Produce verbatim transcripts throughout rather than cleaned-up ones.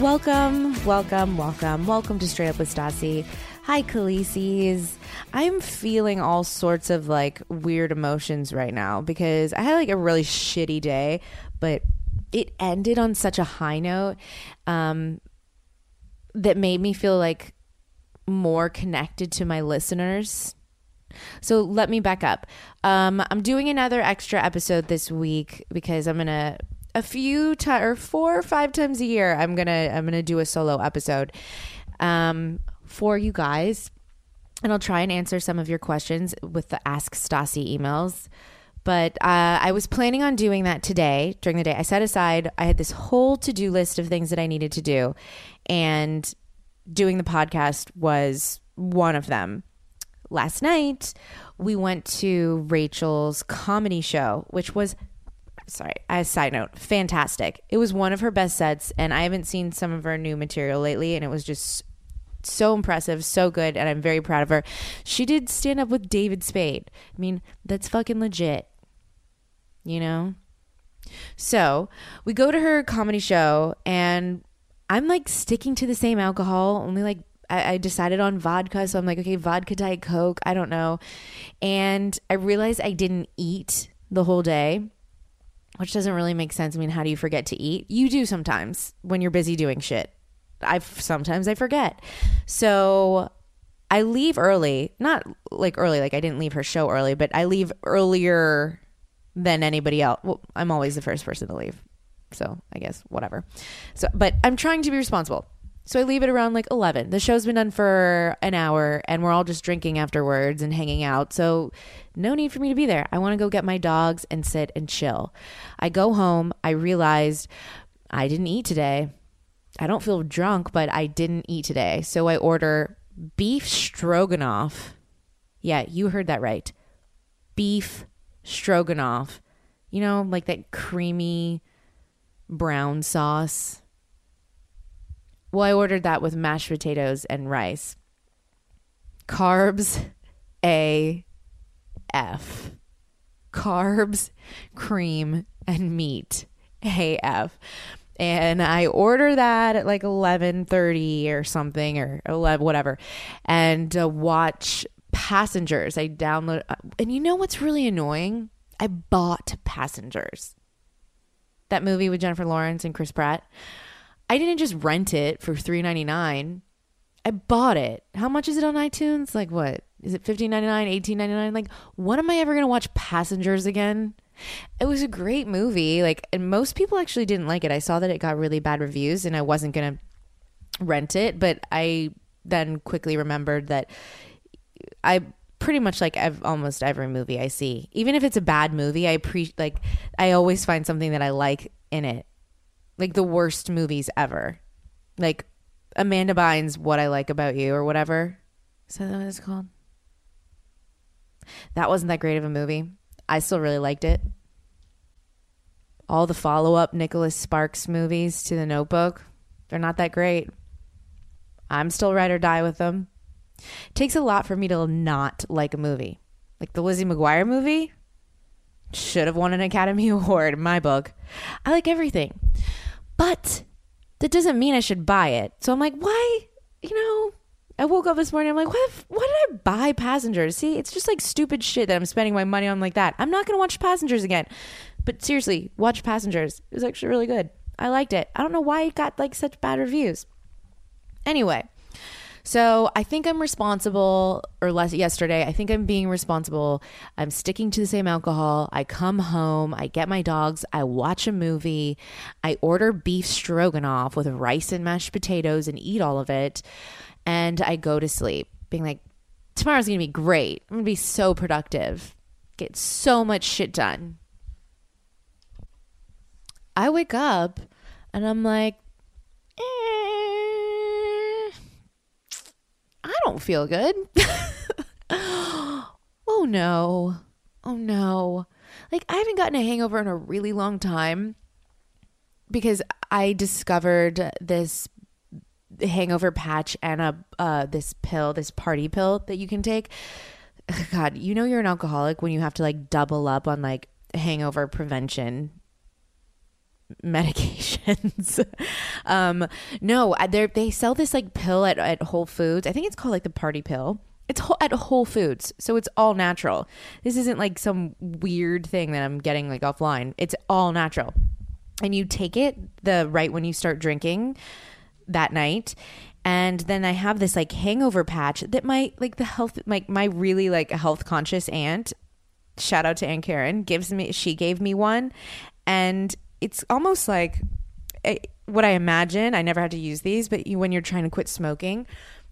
Welcome, welcome, welcome, welcome to Straight Up with Stassi. Hi, Khaleesi's. I'm feeling all sorts of like weird emotions right now because I had like a really shitty day, but it ended on such a high note um, that made me feel like more connected to my listeners. So let me back up. Um, I'm doing another extra episode this week because I'm going to a few times or four or five times a year I'm gonna I'm gonna do a solo episode um, for you guys, and I'll try and answer some of your questions with the Ask Stassi emails. But uh, I was planning on doing that today during the day. I set aside, I had this whole to-do list of things that I needed to do, and doing the podcast was one of them. Last night we went to Rachel's comedy show, which was Sorry, as a side note, fantastic. It was one of her best sets, and I haven't seen some of her new material lately, and it was just so impressive, so good, and I'm very proud of her. She did stand up with David Spade. I mean, that's fucking legit, you know? So we go to her comedy show, and I'm like sticking to the same alcohol, only like I decided on vodka, so I'm like, okay, vodka, Diet Coke, I don't know. And I realized I didn't eat the whole day, which doesn't really make sense. I mean, how do you forget to eat? You do sometimes when you're busy doing shit. I sometimes I forget. So I leave early, not like early, like I didn't leave her show early, but I leave earlier than anybody else. Well, I'm always the first person to leave. So I guess whatever. So, but I'm trying to be responsible. So I leave it around like eleven. The show's been done for an hour and we're all just drinking afterwards and hanging out. So no need for me to be there. I want to go get my dogs and sit and chill. I go home. I realized I didn't eat today. I don't feel drunk, but I didn't eat today. So I order beef stroganoff. Yeah, you heard that right. Beef stroganoff. You know, like that creamy brown sauce. Well, I ordered that with mashed potatoes and rice. Carbs A F. Carbs, cream, and meat A F. And I order that at like eleven thirty or something, or eleven, whatever. And uh, watch Passengers. I download. Uh, and you know what's really annoying? I bought Passengers. That movie with Jennifer Lawrence and Chris Pratt. I didn't just rent it for three ninety-nine. I bought it. How much is it on iTunes? Like what? Is it fifteen ninety-nine, eighteen ninety-nine? Like when am I ever going to watch Passengers again? It was a great movie. Like, and most people actually didn't like it. I saw that it got really bad reviews and I wasn't going to rent it. But I then quickly remembered that I pretty much like ev- almost every movie I see, even if it's a bad movie, I pre- like I always find something that I like in it. Like the worst movies ever. Like Amanda Bynes' What I Like About You or whatever. Is that what it's called? That wasn't that great of a movie. I still really liked it. All the follow-up Nicholas Sparks movies to The Notebook, they're not that great. I'm still ride or die with them. It takes a lot for me to not like a movie. Like the Lizzie McGuire movie? should have won an Academy Award in my book. I like everything. But that doesn't mean I should buy it. So I'm like, why? You know, I woke up this morning. I'm like, what if, why did I buy Passengers? See, it's just like stupid shit that I'm spending my money on like that. I'm not going to watch Passengers again. But seriously, watch Passengers. It was actually really good. I liked it. I don't know why it got like such bad reviews. Anyway, so I think I'm responsible, or less yesterday, I think I'm being responsible. I'm sticking to the same alcohol. I come home, I get my dogs, I watch a movie, I order beef stroganoff with rice and mashed potatoes and eat all of it. And I go to sleep being like, tomorrow's going to be great. I'm going to be so productive. Get so much shit done. I wake up and I'm like, I don't feel good. Oh no. Oh no. Like I haven't gotten a hangover in a really long time because I discovered this hangover patch and a uh, this pill, this party pill that you can take. God, you know you're an alcoholic when you have to like double up on like hangover prevention medications. um no they they sell this like pill at, at Whole Foods. I think it's called like the party pill. It's ho- at Whole Foods, so it's all natural. This isn't like some weird thing that I'm getting like offline. It's all natural, and you take it the right when you start drinking that night. And then I have this like hangover patch that my like the health like my really like health conscious aunt, shout out to Aunt Karen, gives me. She gave me one, and it's almost like what I imagine. I never had to use these, but you, when you're trying to quit smoking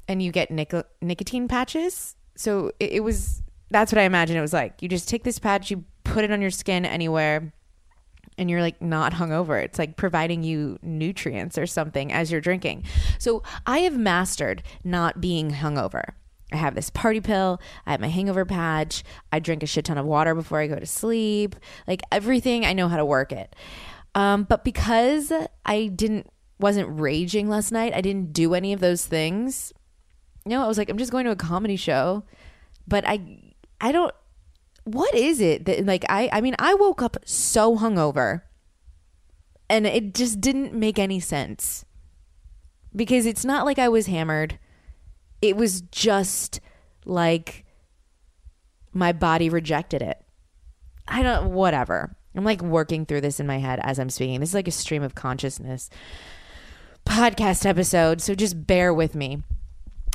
and you get nic- nicotine patches. So it, it was, that's what I imagine it was like. You just take this patch, you put it on your skin anywhere, and you're like not hungover. It's like providing you nutrients or something as you're drinking. So I have mastered not being hungover. I have this party pill. I have my hangover patch. I drink a shit ton of water before I go to sleep. Like everything, I know how to work it. Um, but because I didn't, wasn't raging last night, I didn't do any of those things. You know, I was like, I'm just going to a comedy show, but I, I don't, what is it that like, I, I mean, I woke up so hungover and it just didn't make any sense because it's not like I was hammered. It was just like my body rejected it. I don't, whatever. I'm like working through this in my head as I'm speaking. This is like a stream of consciousness podcast episode, so just bear with me.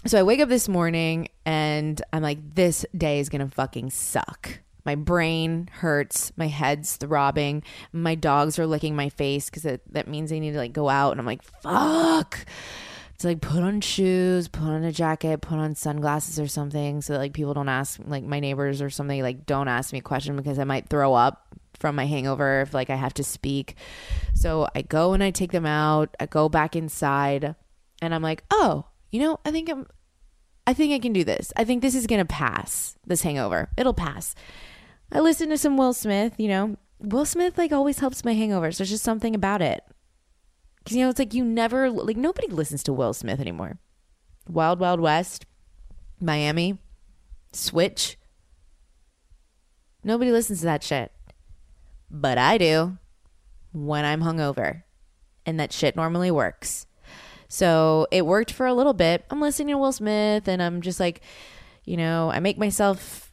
So I wake up this morning and I'm like, this day is gonna fucking suck. My brain hurts, my head's throbbing, my dogs are licking my face because that, that means they need to like go out, and I'm like, fuck. It's like put on shoes, put on a jacket, put on sunglasses or something so that like people don't ask, like my neighbors or something, like don't ask me a question because I might throw up from my hangover if like I have to speak. So I go and I take them out. I go back inside and I'm like, oh, you know, I think I'm, I think I can do this. I think this is going to pass, this hangover. It'll pass. I listen to some Will Smith, you know, Will Smith like always helps my hangovers. There's just something about it. Because, you know, it's like you never, like nobody listens to Will Smith anymore. Wild Wild West, Miami, Switch. Nobody listens to that shit. But I do when I'm hungover. And that shit normally works. So it worked for a little bit. I'm listening to Will Smith and I'm just like, you know, I make myself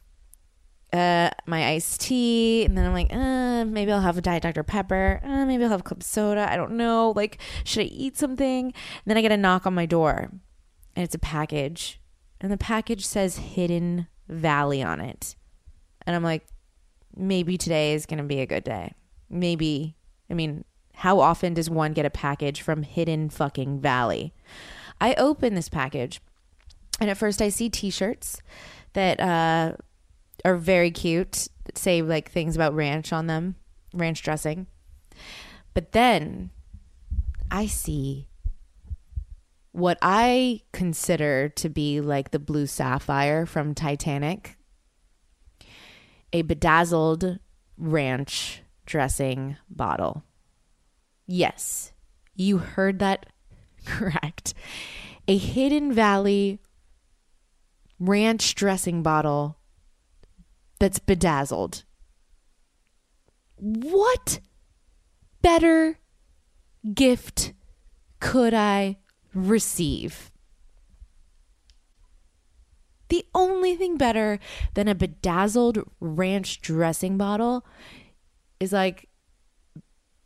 uh, my iced tea. And then I'm like, uh, maybe I'll have a Diet Doctor Pepper. Uh, maybe I'll have club soda. I don't know. Like, should I eat something? And then I get a knock on my door. And it's a package. And the package says Hidden Valley on it. And I'm like, maybe today is going to be a good day. Maybe. I mean, how often does one get a package from Hidden fucking Valley? I open this package and at first I see t-shirts that uh, are very cute, that say like things about ranch on them, ranch dressing. But then I see what I consider to be like the blue sapphire from Titanic. A bedazzled ranch dressing bottle. Yes, you heard that correct. A Hidden Valley ranch dressing bottle that's bedazzled. what better gift could I receive? The only thing better than a bedazzled ranch dressing bottle is like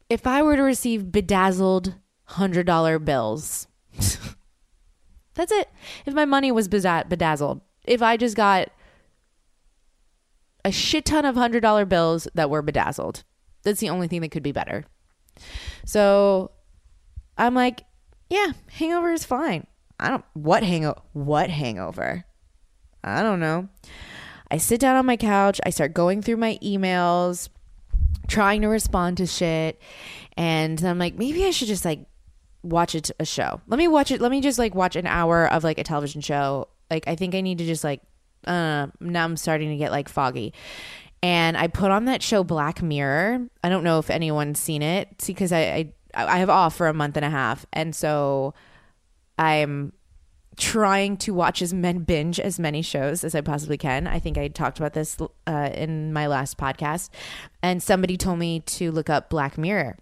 if I were to receive bedazzled one hundred dollar bills. That's it. If my money was bedazzled, if I just got a shit ton of one hundred dollar bills that were bedazzled, that's the only thing that could be better. So I'm like, yeah, hangover is fine. I don't, what hangover, what hangover? I don't know. I sit down on my couch. I start going through my emails, trying to respond to shit. And then I'm like, maybe I should just like watch it, a show. Let me watch it. Let me just like watch an hour of like a television show. Like, I think I need to just like, uh, now I'm starting to get like foggy. And I put on that show Black Mirror. I don't know if anyone's seen it. See, because I, I, I have off for a month and a half. And so I'm trying to watch as many binge as many shows as I possibly can. I think I talked about this uh, in my last podcast, and somebody told me to look up Black Mirror.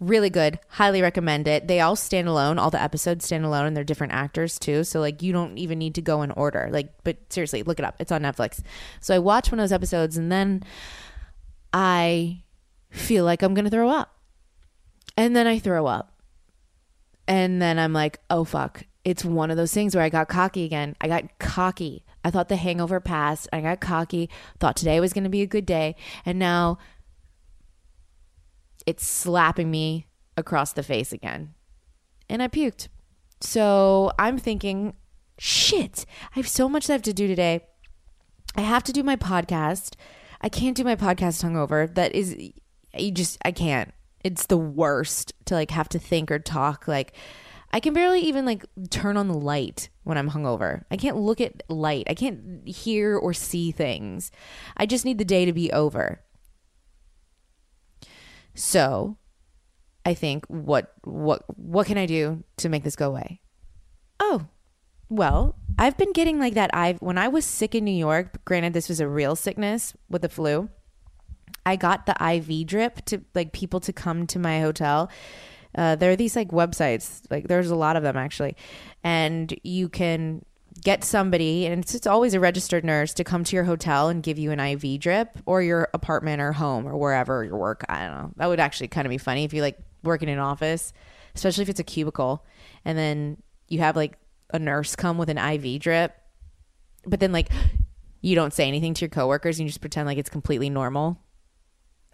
Really good. Highly recommend it. They all stand alone. All the episodes stand alone, and they're different actors too. So like you don't even need to go in order. Like, but seriously, look it up. It's on Netflix. So I watched one of those episodes and then I feel like I'm going to throw up, and then I throw up, and then I'm like, oh fuck. It's one of those things where I got cocky again. I got cocky. I thought the hangover passed. I got cocky. Thought today was going to be a good day. And now it's slapping me across the face again. And I puked. So I'm thinking, shit, I have so much I have to do today. I have to do my podcast. I can't do my podcast hungover. That is, you just, I can't. It's the worst to like have to think or talk. Like, I can barely even like turn on the light when I'm hungover. I can't look at light. I can't hear or see things. I just need the day to be over. So I think what what what can I do to make this go away? Oh, well, I've been getting like that. I when I was sick in New York, granted this was a real sickness with the flu, I got the I V drip to like people to come to my hotel. Uh, there are these like websites, like there's a lot of them actually, and you can get somebody, and it's, it's always a registered nurse to come to your hotel and give you an I V drip, or your apartment or home or wherever, or your work. I don't know. That would actually kind of be funny if you like work in an office, especially if it's a cubicle, and then you have like a nurse come with an I V drip, but then like you don't say anything to your coworkers and you just pretend like it's completely normal.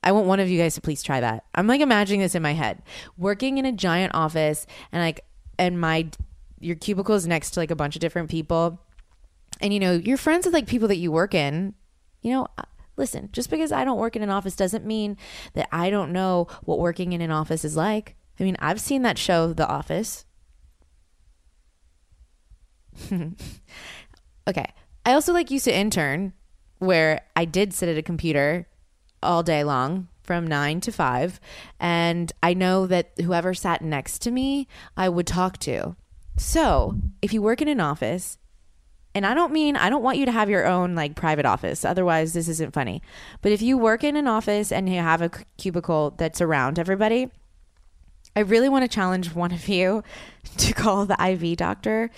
I want one of you guys to please try that. I'm like imagining this in my head, working in a giant office, and like, and my, your cubicle is next to like a bunch of different people, and you know, you're friends with like people that you work in, you know, listen, just because I don't work in an office doesn't mean that I don't know what working in an office is like. I mean, I've seen that show, The Office. Okay. I also like used to intern where I did sit at a computer all day long from nine to five. And I know that whoever sat next to me, I would talk to. So if you work in an office, and I don't mean, I don't want you to have your own like private office. Otherwise this isn't funny. But if you work in an office and you have a cubicle that's around everybody, I really want to challenge one of you to call the I V doctor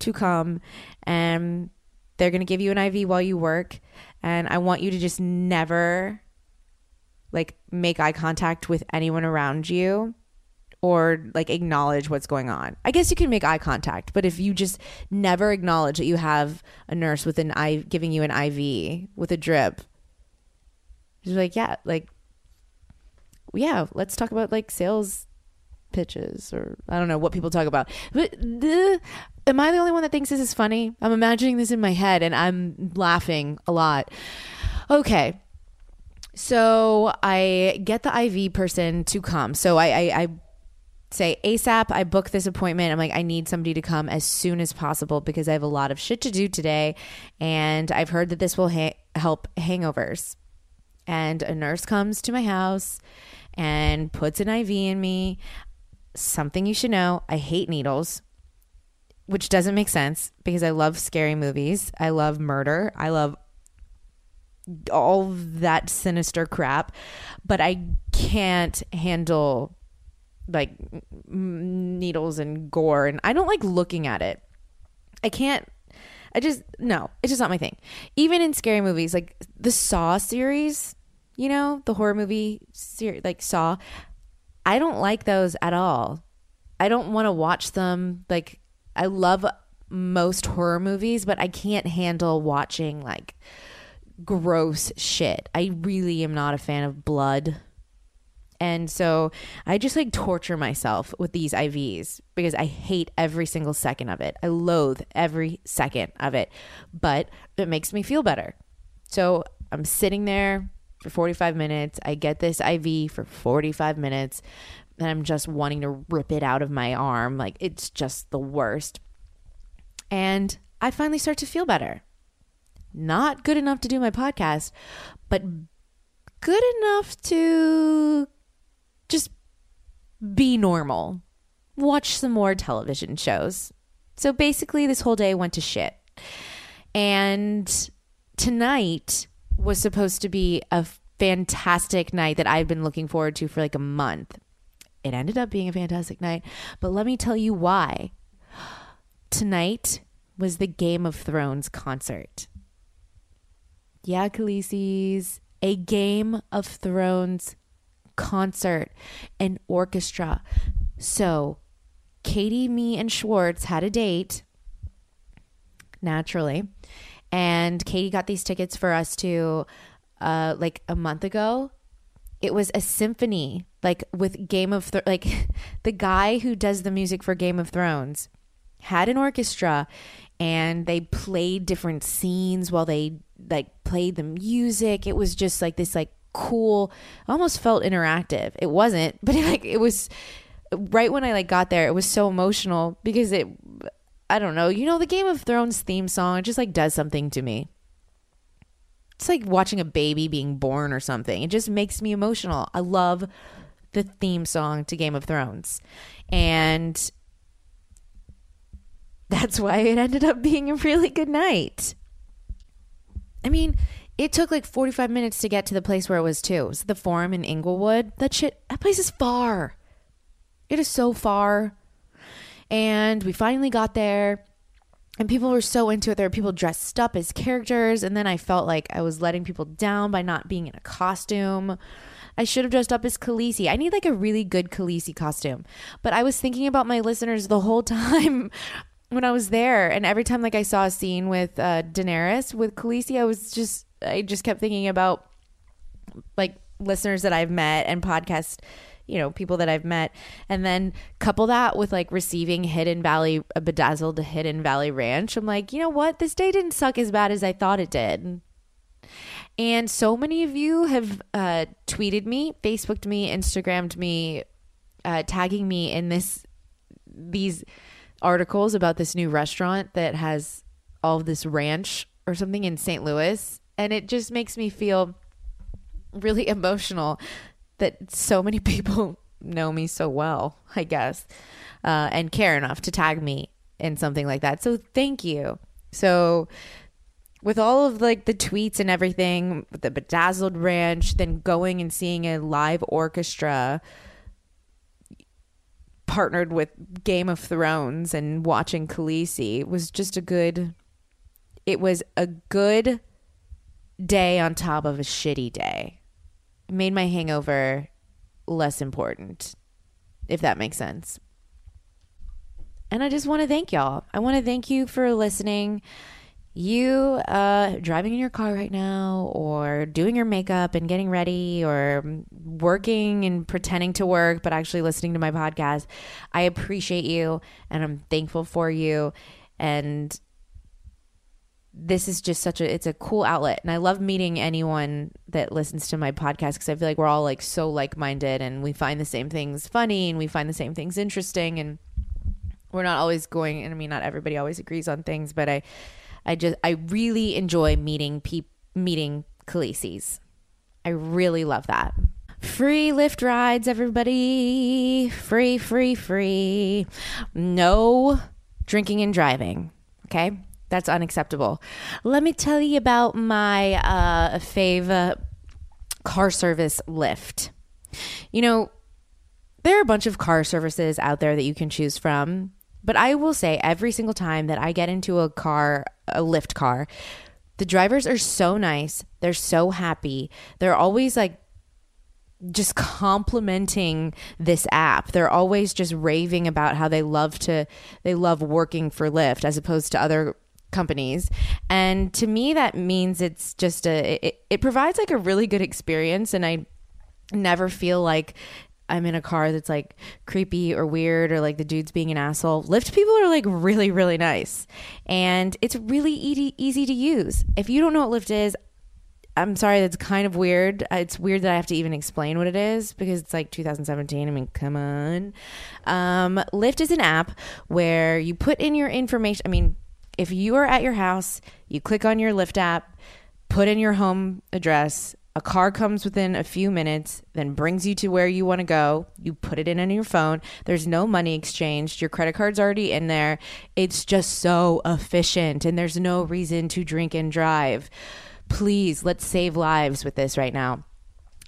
to come, and they're going to give you an I V while you work. And I want you to just never like make eye contact with anyone around you or like acknowledge what's going on. I guess you can make eye contact, but if you just never acknowledge that you have a nurse with an I V giving you an I V with a drip, just like, yeah, like, yeah, let's talk about like sales pitches, or I don't know what people talk about. But the, am I the only one that thinks this is funny? I'm imagining this in my head and I'm laughing a lot. Okay. So I get the I V person to come. So I, I, I say ASAP, I book this appointment. I'm like, I need somebody to come as soon as possible because I have a lot of shit to do today. And I've heard that this will ha- help hangovers. And a nurse comes to my house and puts an I V in me. Something you should know, I hate needles, which doesn't make sense because I love scary movies. I love murder. I love all that sinister crap, but I can't handle like needles and gore, and I don't like looking at it. I can't, I just, no, it's just not my thing. Even in scary movies, like the Saw series, you know, the horror movie series, like Saw, I don't like those at all. I don't want to watch them. Like, I love most horror movies, but I can't handle watching like gross shit. I really am not a fan of blood. And so I just like torture myself with these I Vs because I hate every single second of it. I loathe every second of it, but it makes me feel better. So I'm sitting there for forty-five minutes. I get this I V for forty-five minutes and I'm just wanting to rip it out of my arm. Like, it's just the worst. And I finally start to feel better. Not good enough to do my podcast, but good enough to just be normal. Watch some more television shows. So basically this whole day went to shit. And tonight was supposed to be a fantastic night that I've been looking forward to for like a month. It ended up being a fantastic night, but let me tell you why. Tonight was the Game of Thrones concert. Yeah, Khaleesi's, a Game of Thrones concert and orchestra. So Katie, me, and Schwartz had a date, naturally. And Katie got these tickets for us to uh, like a month ago. It was a symphony, like with Game of Thrones, like the guy who does the music for Game of Thrones had an orchestra, and they played different scenes while they like played the music. It was just like this like cool, almost felt interactive. It wasn't, but it, like it was right when I like got there. It was so emotional because it, I don't know, you know, the Game of Thrones theme song, it just like does something to me. It's like watching a baby being born or something. It just makes me emotional. I love the theme song to Game of Thrones. And that's why it ended up being a really good night. I mean, it took like forty-five minutes to get to the place where it was too. It was the Forum in Inglewood. That shit, that place is far. It is so far. And we finally got there, and people were so into it. There were people dressed up as characters, and then I felt like I was letting people down by not being in a costume. I should have dressed up as Khaleesi. I need like a really good Khaleesi costume. But I was thinking about my listeners the whole time when I was there, and every time like I saw a scene with uh, Daenerys with Khaleesi, I was just I just kept thinking about like listeners that I've met and podcast, you know, people that I've met, and then couple that with like receiving Hidden Valley, a bedazzled Hidden Valley Ranch. I'm like, you know what? This day didn't suck as bad as I thought it did. And so many of you have uh, tweeted me, Facebooked me, Instagrammed me, uh, tagging me in this these. articles about this new restaurant that has all of this ranch or something in Saint Louis, and it just makes me feel really emotional that so many people know me so well, I guess, uh, and care enough to tag me in something like that. So thank you. So with all of like the tweets and everything, with the bedazzled ranch, then going and seeing a live orchestra partnered with Game of Thrones and watching Khaleesi, was just a good, it was a good day on top of a shitty day. It made my hangover less important, if that makes sense. And I just want to thank y'all. I want to thank you for listening. You uh, driving in your car right now, or doing your makeup and getting ready, or working and pretending to work but actually listening to my podcast, I appreciate you and I'm thankful for you. And this is just such a, it's a cool outlet. And I love meeting anyone that listens to my podcast because I feel like we're all like so like-minded and we find the same things funny and we find the same things interesting, and we're not always going, and I mean, not everybody always agrees on things, but I I just, I really enjoy meeting pe- meeting Khaleesi's. I really love that. Free Lyft rides, everybody. Free, free, free. No drinking and driving. Okay? That's unacceptable. Let me tell you about my uh, fave car service, Lyft. You know, there are a bunch of car services out there that you can choose from, but I will say every single time that I get into a car, a Lyft car, the drivers are so nice. They're so happy. They're always like just complimenting this app. They're always just raving about how they love to, they love working for Lyft as opposed to other companies. And to me, that means it's just a, it, it provides like a really good experience. And I never feel like I'm in a car that's like creepy or weird or like the dude's being an asshole. Lyft people are like really, really nice. And it's really easy, easy to use. If you don't know what Lyft is, I'm sorry, that's kind of weird. It's weird that I have to even explain what it is because it's like two thousand seventeen. I mean, come on. Um, Lyft is an app where you put in your information. I mean, if you are at your house, you click on your Lyft app, put in your home address. A car comes within a few minutes, then brings you to where you want to go. You put it in on your phone. There's no money exchanged. Your credit card's already in there. It's just so efficient, and there's no reason to drink and drive. Please, let's save lives with this right now.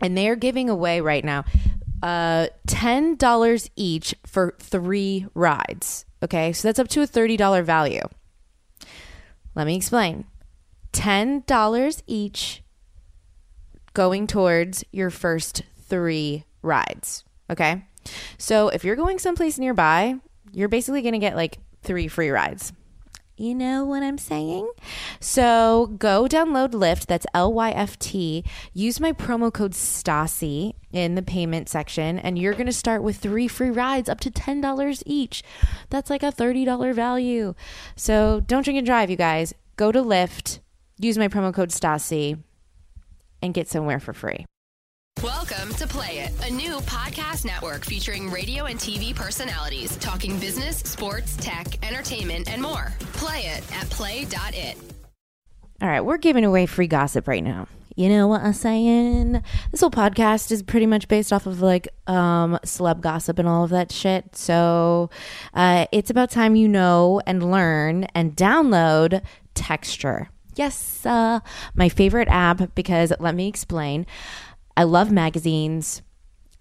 And they're giving away right now uh, ten dollars each for three rides. Okay, so that's up to a thirty dollars value. Let me explain. ten dollars each going towards your first three rides, okay? So if you're going someplace nearby, you're basically going to get like three free rides. You know what I'm saying? So go download Lyft. That's L Y F T. Use my promo code Stassi in the payment section, and you're going to start with three free rides up to ten dollars each. That's like a thirty dollars value. So don't drink and drive, you guys. Go to Lyft. Use my promo code Stassi and get somewhere for free. Welcome to Play It, a new podcast network featuring radio and T V personalities talking business, sports, tech, entertainment, and more. Play it at play dot it. All right, we're giving away free gossip right now. You know what I'm saying? This whole podcast is pretty much based off of like um, celeb gossip and all of that shit. So uh, it's about time you know and learn and download Texture. Yes, uh, my favorite app because let me explain. I love magazines.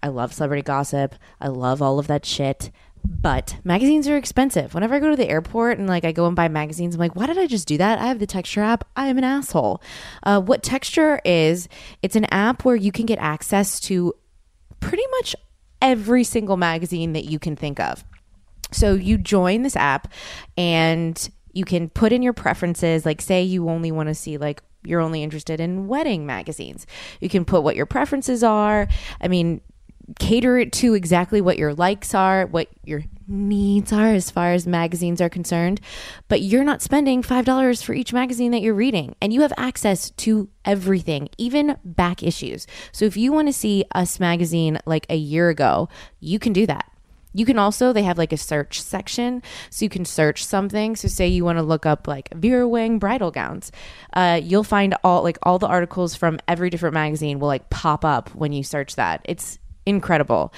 I love celebrity gossip. I love all of that shit. But magazines are expensive. Whenever I go to the airport and like I go and buy magazines, I'm like, why did I just do that? I have the Texture app. I am an asshole. Uh, what Texture is, it's an app where you can get access to pretty much every single magazine that you can think of. So you join this app and you can put in your preferences. Like say you only want to see like you're only interested in wedding magazines. You can put what your preferences are. I mean, cater it to exactly what your likes are, what your needs are as far as magazines are concerned. But you're not spending five dollars for each magazine that you're reading. And you have access to everything, even back issues. So if you want to see Us magazine like a year ago, you can do that. You can also, they have like a search section, so you can search something. So say you want to look up like Vera Wang bridal gowns. Uh, you'll find all like all the articles from every different magazine will like pop up when you search that. It's incredible.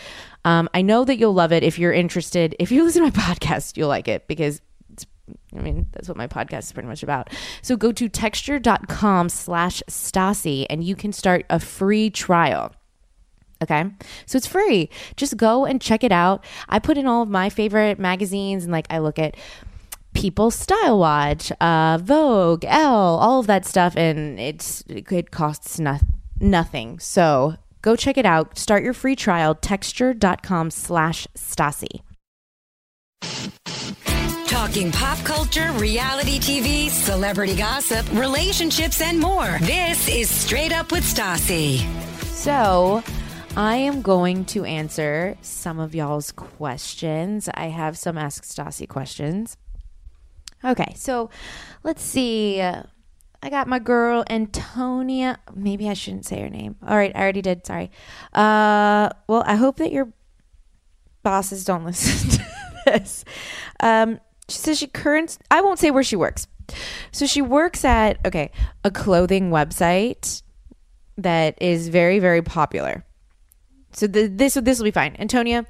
Um, I know that you'll love it if you're interested. If you listen to my podcast, you'll like it because it's, I mean, that's what my podcast is pretty much about. So go to texture.com slash Stassi and you can start a free trial. Okay, so it's free. Just go and check it out. I put in all of my favorite magazines and like I look at People, Style Watch, uh, Vogue, Elle, all of that stuff, and it's it costs no- nothing. So go check it out. Start your free trial. Texture.com slash Stassi. Talking pop culture, reality T V, celebrity gossip, relationships, and more. This is Straight Up with Stassi. So I am going to answer some of y'all's questions. I have some Ask Stassi questions. Okay, so let's see. I got my girl Antonia. Maybe I shouldn't say her name. All right, I already did. Sorry. Uh, well, I hope that your bosses don't listen to this. Um, she says she current. I won't say where she works. So she works at, okay, a clothing website that is very, very popular. So the, this this will be fine. Antonia,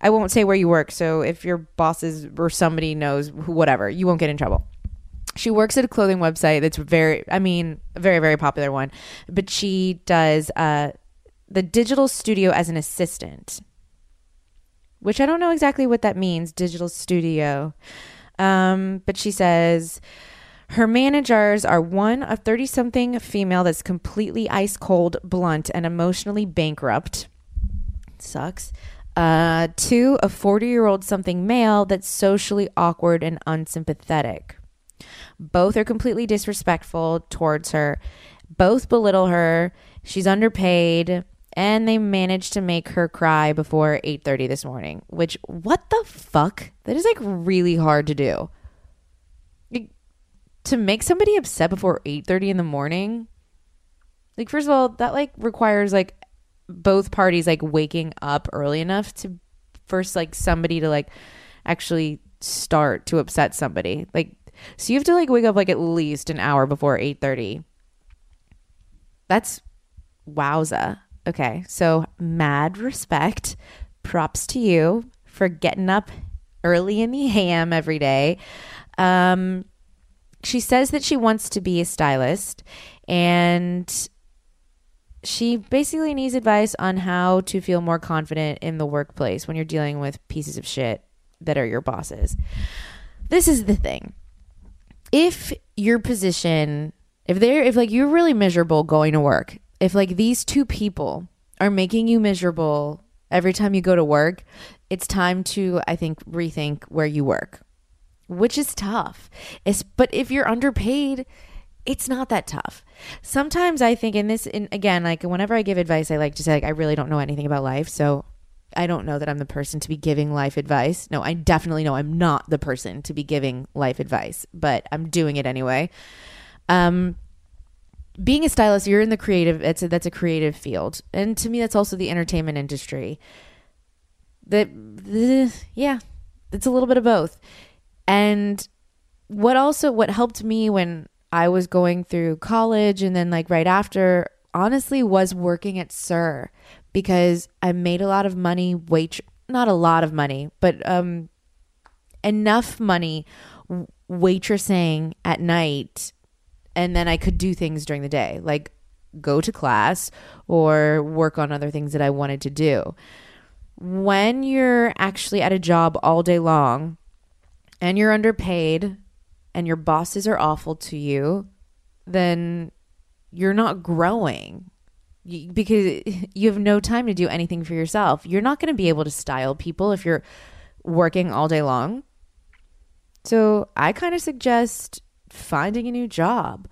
I won't say where you work, so if your bosses or somebody knows, whatever, you won't get in trouble. She works at a clothing website that's very, I mean, a very, very popular one. But she does uh, the digital studio as an assistant, which I don't know exactly what that means, digital studio. Um, but she says her managers are one of thirty-something female that's completely ice-cold, blunt, and emotionally bankrupt. Sucks. Uh, two, a forty-year-old something male that's socially awkward and unsympathetic. Both are completely disrespectful towards her. Both belittle her. She's underpaid. And they managed to make her cry before eight thirty this morning. Which, what the fuck? That is like really hard to do. Like, to make somebody upset before eight thirty in the morning? Like, first of all, that like requires like both parties like waking up early enough to first like somebody to like actually start to upset somebody. Like, so you have to like wake up like at least an hour before eight thirty. That's wowza. Okay, so mad respect. Props to you for getting up early in the ham every day. Um, she says that she wants to be a stylist, and she basically needs advice on how to feel more confident in the workplace when you're dealing with pieces of shit that are your bosses. This is the thing. If your position, if they're, if like you're really miserable going to work, if like these two people are making you miserable every time you go to work, it's time to, I think, rethink where you work, which is tough. It's, but if you're underpaid, it's not that tough. Sometimes I think in this, in, again, like whenever I give advice, I like to say, like, I really don't know anything about life. So I don't know that I'm the person to be giving life advice. No, I definitely know I'm not the person to be giving life advice, but I'm doing it anyway. Um, Being a stylist, you're in the creative, it's a, that's a creative field. And to me, that's also the entertainment industry. That, the, yeah, it's a little bit of both. And what also, what helped me when I was going through college and then like right after, honestly, was working at Sir, because I made a lot of money, wait, not a lot of money, but um, enough money waitressing at night. And then I could do things during the day, like go to class or work on other things that I wanted to do. When you're actually at a job all day long and you're underpaid and your bosses are awful to you, then you're not growing because you have no time to do anything for yourself. You're not going to be able to style people if you're working all day long. So I kind of suggest finding a new job,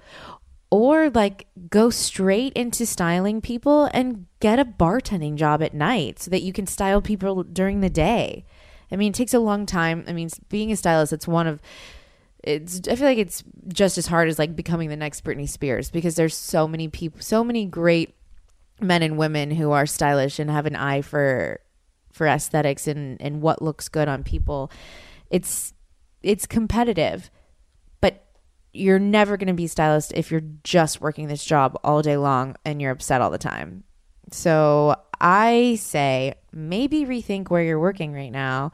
or like go straight into styling people and get a bartending job at night so that you can style people during the day. I mean, it takes a long time. I mean, being a stylist, it's one of it's I feel like it's just as hard as like becoming the next Britney Spears, because there's so many people, so many great men and women who are stylish and have an eye for for aesthetics and and what looks good on people. It's it's competitive. You're never going to be a stylist if you're just working this job all day long and you're upset all the time. So I say maybe rethink where you're working right now.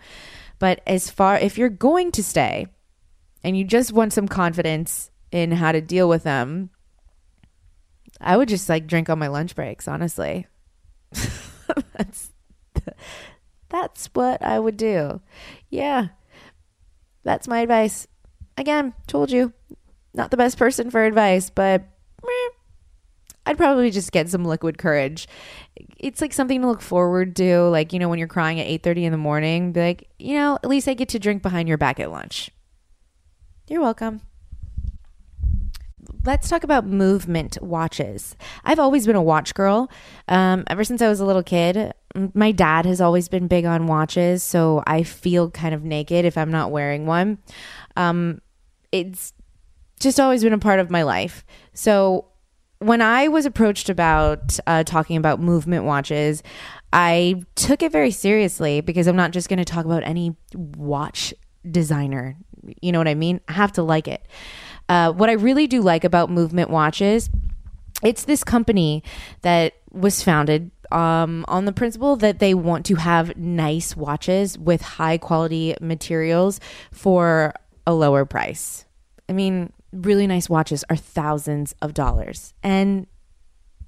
But as far if you're going to stay and you just want some confidence in how to deal with them, I would just like drink on my lunch breaks, honestly. that's that's what I would do. Yeah. That's my advice. Again, told you. Not the best person for advice, but meh, I'd probably just get some liquid courage. It's like something to look forward to. Like, you know, when you're crying at eight thirty in the morning, be like, you know, at least I get to drink behind your back at lunch. You're welcome. Let's talk about movement watches. I've always been a watch girl. Um, ever since I was a little kid, my dad has always been big on watches. So I feel kind of naked if I'm not wearing one. Um, it's just always been a part of my life. So when I was approached about uh, talking about movement watches, I took it very seriously, because I'm not just going to talk about any watch designer. You know what I mean? I have to like it. Uh, what I really do like about movement watches, it's this company that was founded um, on the principle that they want to have nice watches with high quality materials for a lower price. I mean, really nice watches are thousands of dollars, and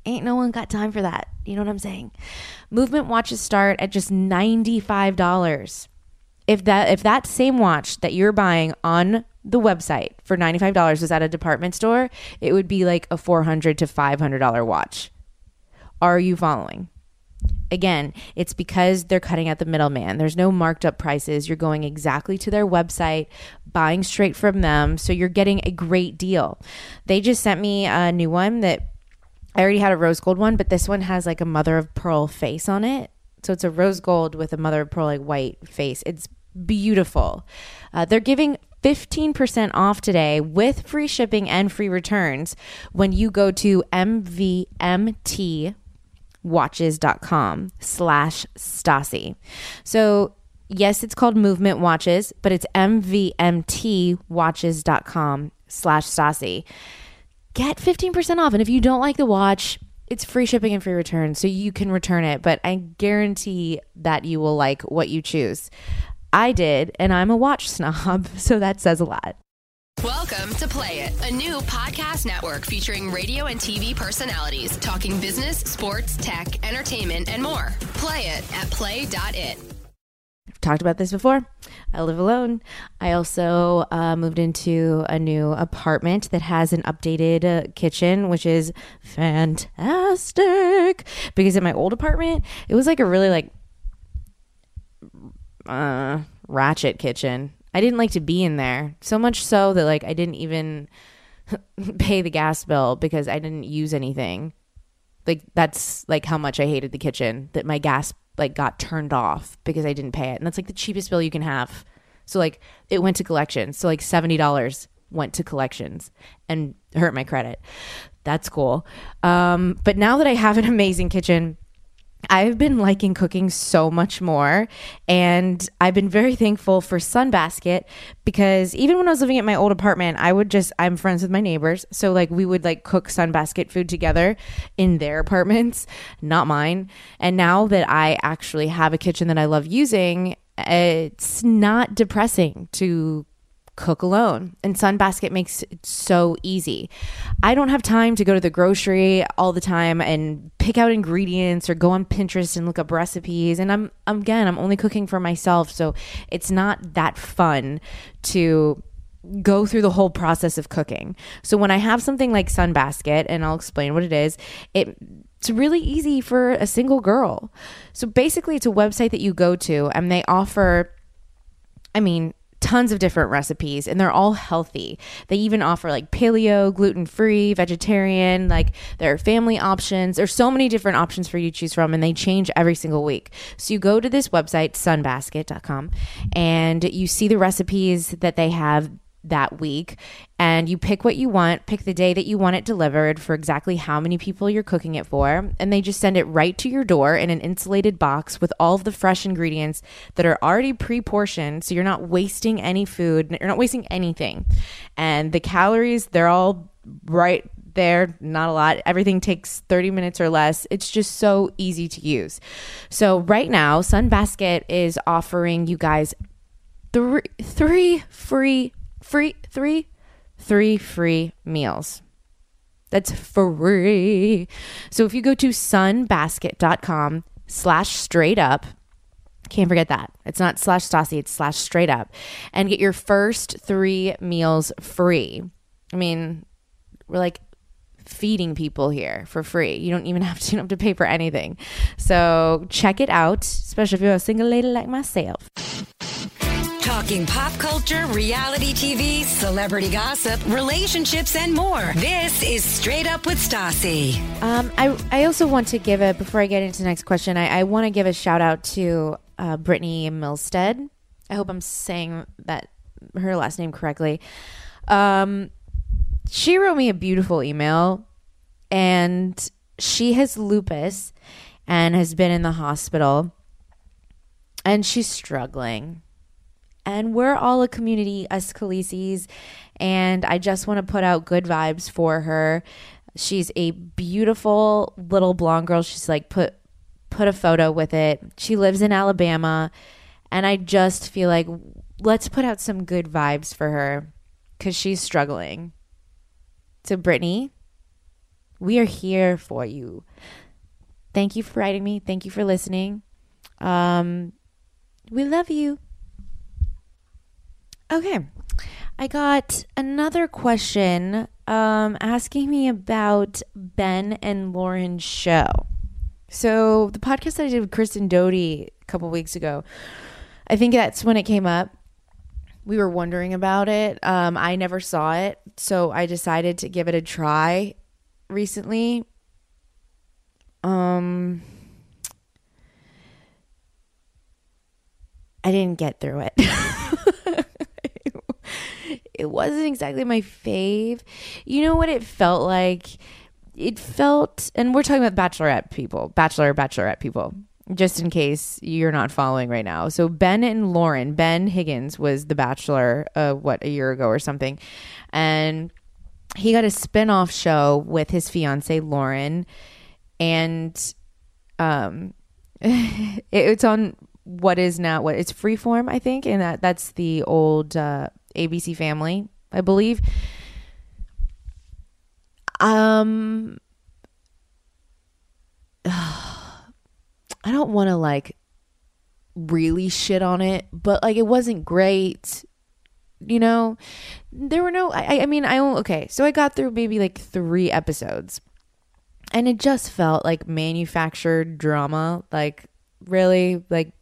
ain't no one got time for that. You know what I'm saying? Movement watches start at just ninety-five dollars. If that if that same watch that you're buying on the website for ninety-five dollars was at a department store, it would be like a four hundred to five hundred dollars watch. Are you following? Again, it's because they're cutting out the middleman. There's no marked up prices. You're going exactly to their website, buying straight from them, so you're getting a great deal. They just sent me a new one that I already had a rose gold one, but this one has like a mother of pearl face on it. So it's a rose gold with a mother of pearl, like white face. It's beautiful. Uh, they're giving fifteen percent off today with free shipping and free returns when you go to M V M T watches dot com slash Stassi. So yes, it's called Movement Watches, but it's M V M T watches dot com slash Stassi. Get fifteen percent off. And if you don't like the watch, it's free shipping and free returns, so you can return it. But I guarantee that you will like what you choose. I did, and I'm a watch snob, so that says a lot. Welcome to Play It, a new podcast network featuring radio and T V personalities talking business, sports, tech, entertainment, and more. Play it at play dot it. I've talked about this before. I live alone. I also uh, moved into a new apartment that has an updated uh, kitchen, which is fantastic, because in my old apartment, it was like a really like uh, ratchet kitchen. I didn't like to be in there, so much so that like I didn't even pay the gas bill because I didn't use anything. Like that's like how much I hated the kitchen, that my gas like got turned off because I didn't pay it. And that's like the cheapest bill you can have. So like it went to collections. So like seventy dollars went to collections and hurt my credit. That's cool. Um, but now that I have an amazing kitchen, I've been liking cooking so much more, and I've been very thankful for Sunbasket, because even when I was living at my old apartment, I would just, I'm friends with my neighbors, so like we would like cook Sunbasket food together in their apartments, not mine. And now that I actually have a kitchen that I love using, it's not depressing to cook alone, and Sunbasket makes it so easy. I don't have time to go to the grocery all the time and pick out ingredients or go on Pinterest and look up recipes. And I'm, I'm again, I'm only cooking for myself, so it's not that fun to go through the whole process of cooking. So when I have something like Sunbasket, and I'll explain what it is, it it's really easy for a single girl. So basically, it's a website that you go to, and they offer, I mean, tons of different recipes, and they're all healthy. They even offer like paleo, gluten-free, vegetarian, like there are family options. There's so many different options for you to choose from, and they change every single week. So you go to this website, sunbasket dot com, and you see the recipes that they have that week, and you pick what you want, pick the day that you want it delivered for exactly how many people you're cooking it for, and they just send it right to your door in an insulated box with all of the fresh ingredients that are already pre-portioned, so you're not wasting any food, you're not wasting anything. And the calories, they're all right there, not a lot. Everything takes thirty minutes or less. It's just so easy to use. So right now, Sunbasket is offering you guys three, three free Free, three, three free meals. That's free. So if you go to sunbasket dot com slash straight up, can't forget that. It's not slash Stassi, it's slash straight up. And get your first three meals free. I mean, we're like feeding people here for free. You don't even have to, you don't have to pay for anything. So check it out, especially if you're a single lady like myself. Talking pop culture, reality T V, celebrity gossip, relationships, and more. This is Straight Up with Stassi. Um, I, I also want to give a, before I get into the next question, I, I want to give a shout out to uh, Brittany Milstead. I hope I'm saying that her last name correctly. Um, she wrote me a beautiful email, and she has lupus and has been in the hospital, and she's struggling. And we're all a community, us Khaleesi's, and I just want to put out good vibes for her. She's a beautiful little blonde girl. She's like, put put a photo with it. She lives in Alabama, and I just feel like let's put out some good vibes for her because she's struggling. to Brittany, we are here for you. Thank you for writing me. Thank you for listening. Um, we love you. Okay. I got another question um, asking me about Ben and Lauren's show. So the podcast that I did with Kristen Doty a couple weeks ago, I think that's when it came up. We were wondering about it. Um, I never saw it, so I decided to give it a try recently. Um, I didn't get through it. It wasn't exactly my fave. You know what it felt like? It felt, and we're talking about Bachelorette people, Bachelor, Bachelorette people, just in case you're not following right now. So Ben and Lauren, Ben Higgins was the Bachelor, uh, what, a year ago or something. And he got a spinoff show with his fiance, Lauren. And um, it, it's on what is now, what it's Freeform, I think. And that, that's the old uh, A B C Family, I believe. Um, I don't want to like really shit on it, but like it wasn't great. You know, there were no, I, I mean, I, okay. So I got through maybe like three episodes and it just felt like manufactured drama. Like really, like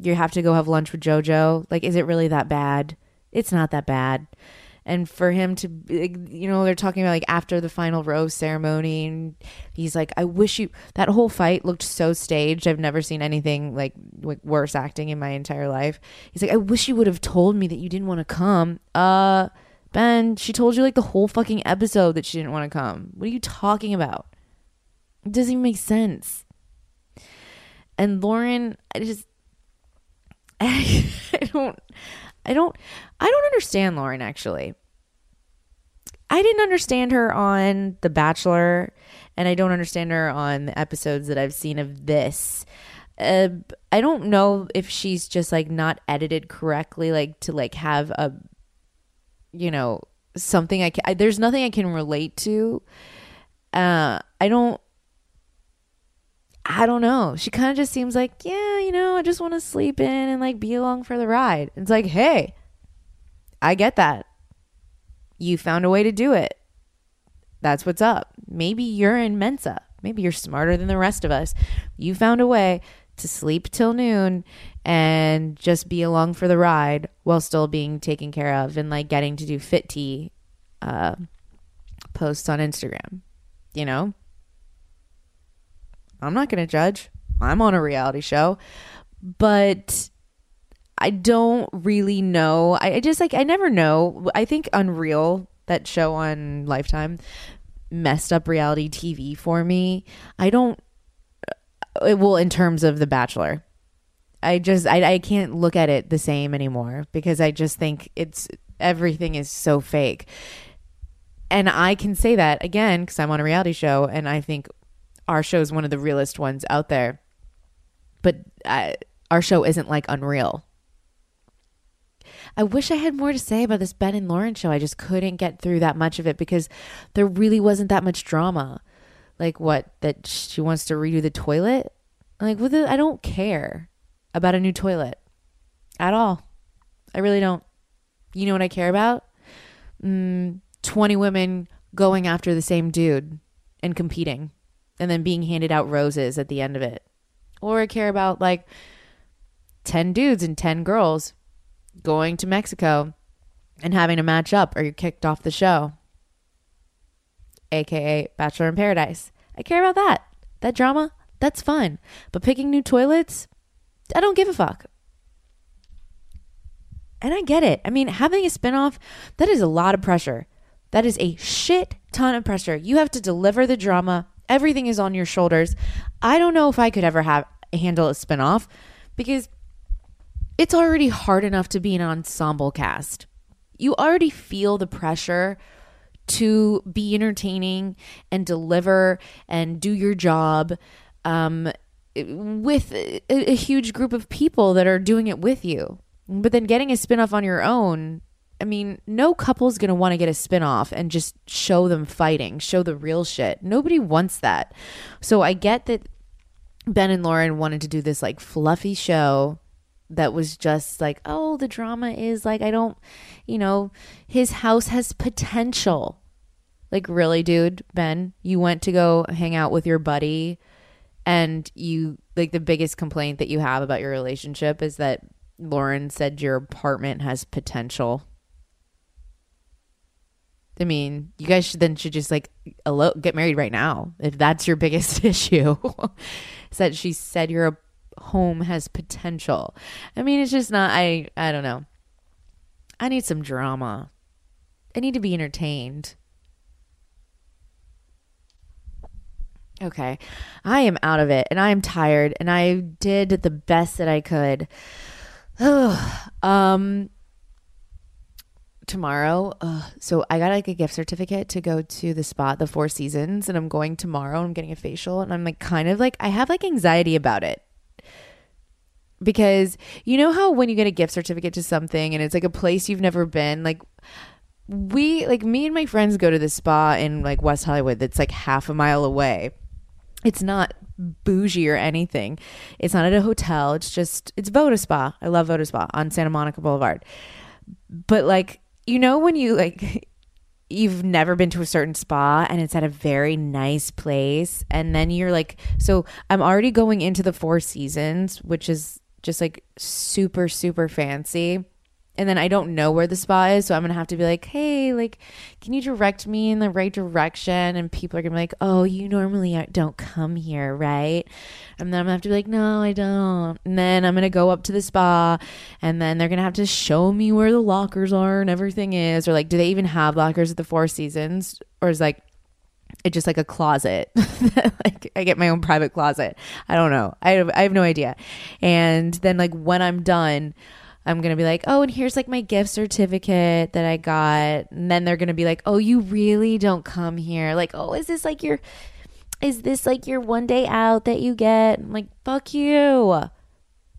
you have to go have lunch with JoJo. Like, is it really that bad? It's not that bad. And for him to, you know, they're talking about like after the final rose ceremony and he's like, I wish you, that whole fight looked so staged. I've never seen anything like worse acting in my entire life. He's like, I wish you would have told me that you didn't want to come. Uh, Ben, she told you like the whole fucking episode that she didn't want to come. What are you talking about? It doesn't even make sense. And Lauren, I just, I, I don't, I don't, I don't understand Lauren, actually. I didn't understand her on The Bachelor, and I don't understand her on the episodes that I've seen of this. Uh, I don't know if she's just, like, not edited correctly, like, to, like, have a, you know, something I can... I, there's nothing I can relate to. Uh, I don't... I don't know. She kind of just seems like, yeah, you know, I just want to sleep in and like be along for the ride. It's like, hey, I get that. You found a way to do it. That's what's up. Maybe you're in Mensa. Maybe you're smarter than the rest of us. You found a way to sleep till noon and just be along for the ride while still being taken care of and like getting to do fit tea uh, posts on Instagram, you know? I'm not going to judge. I'm on a reality show, but I don't really know. I, I just like, I never know. I think Unreal, that show on Lifetime, messed up reality T V for me. I don't, it, well, in terms of The Bachelor, I just, I, I can't look at it the same anymore because I just think it's, everything is so fake. And I can say that again, because I'm on a reality show and I think our show is one of the realest ones out there, but I, our show isn't like Unreal. I wish I had more to say about this Ben and Lauren show. I just couldn't get through that much of it because there really wasn't that much drama. Like what, that she wants to redo the toilet? Like, well, I don't care about a new toilet at all. I really don't. You know what I care about? Mm, twenty women going after the same dude and competing. And then being handed out roses at the end of it. Or I care about like ten dudes and ten girls going to Mexico and having to match up or you're kicked off the show. A K A Bachelor in Paradise. I care about that. That drama, that's fun. But picking new toilets, I don't give a fuck. And I get it. I mean, having a spinoff, that is a lot of pressure. That is a shit ton of pressure. You have to deliver the drama. Everything is on your shoulders. I don't know if I could ever have handle a spinoff because it's already hard enough to be an ensemble cast. You already feel the pressure to be entertaining and deliver and do your job um, with a, a huge group of people that are doing it with you. But then getting a spinoff on your own I mean, no couple's going to want to get a spinoff and just show them fighting, show the real shit. Nobody wants that. So I get that Ben and Lauren wanted to do this like fluffy show that was just like, oh, the drama is like, I don't, you know, his house has potential. Like, really, dude, Ben, you went to go hang out with your buddy and you, like, the biggest complaint that you have about your relationship is that Lauren said your apartment has potential. I mean, you guys should then should just like get married right now if that's your biggest issue. Is that she said your home has potential. I mean, it's just not, I, I don't know. I need some drama. I need to be entertained. Okay, I am out of it and I am tired and I did the best that I could. um, tomorrow, uh, so I got like a gift certificate to go to the spot, the Four Seasons, and I'm going tomorrow. I'm getting a facial and I'm like kind of like, I have like anxiety about it because you know how when you get a gift certificate to something and it's like a place you've never been, like we, like me and my friends go to the spa in like West Hollywood that's like half a mile away. It's not bougie or anything. It's not at a hotel. It's just, it's Voda Spa. I love Voda Spa on Santa Monica Boulevard. But like, you know, when you like, you've never been to a certain spa and it's at a very nice place. And then you're like, so I'm already going into the Four Seasons, which is just like super, super fancy. And then I don't know where the spa is, so I'm going to have to be like, hey, like, can you direct me in the right direction? And people are going to be like, oh, you normally don't come here, right? And then I'm going to have to be like, no, I don't. And then I'm going to go up to the spa, and then they're going to have to show me where the lockers are and everything is. Or, like, do they even have lockers at the Four Seasons? Or is, like, it just, like, a closet? Like, I get my own private closet. I don't know. I have, I have no idea. And then, like, when I'm done, I'm going to be like, oh, and here's like my gift certificate that I got. And then they're going to be like, oh, you really don't come here. Like, oh, is this like your, is this like your one day out that you get? I'm like, fuck you.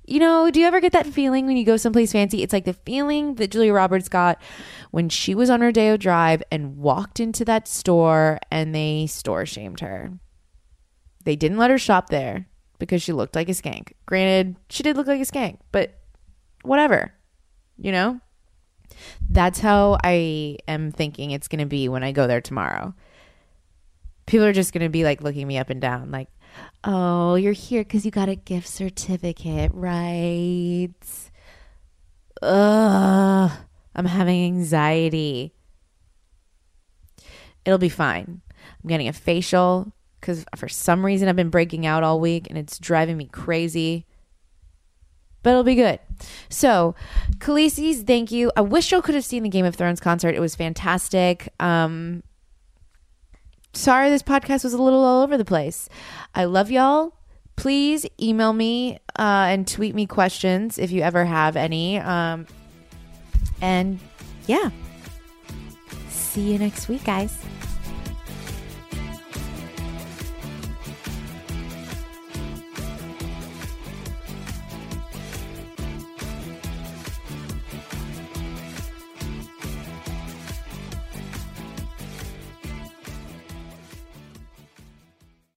You know, do you ever get that feeling when you go someplace fancy? It's like the feeling that Julia Roberts got when she was on Rodeo Drive and walked into that store and they store shamed her. They didn't let her shop there because she looked like a skank. Granted, she did look like a skank, but whatever, you know, that's how I am thinking it's going to be when I go there tomorrow. People are just going to be like looking me up and down like, oh, you're here because you got a gift certificate, right? Ugh, I'm having anxiety. It'll be fine. I'm getting a facial because for some reason I've been breaking out all week and it's driving me crazy. But it'll be good. So, Khaleesi's, thank you. I wish y'all could have seen the Game of Thrones concert. It was fantastic. Um, sorry this podcast was a little all over the place. I love y'all. Please email me uh, and tweet me questions if you ever have any. Um, and, yeah. See you next week, guys.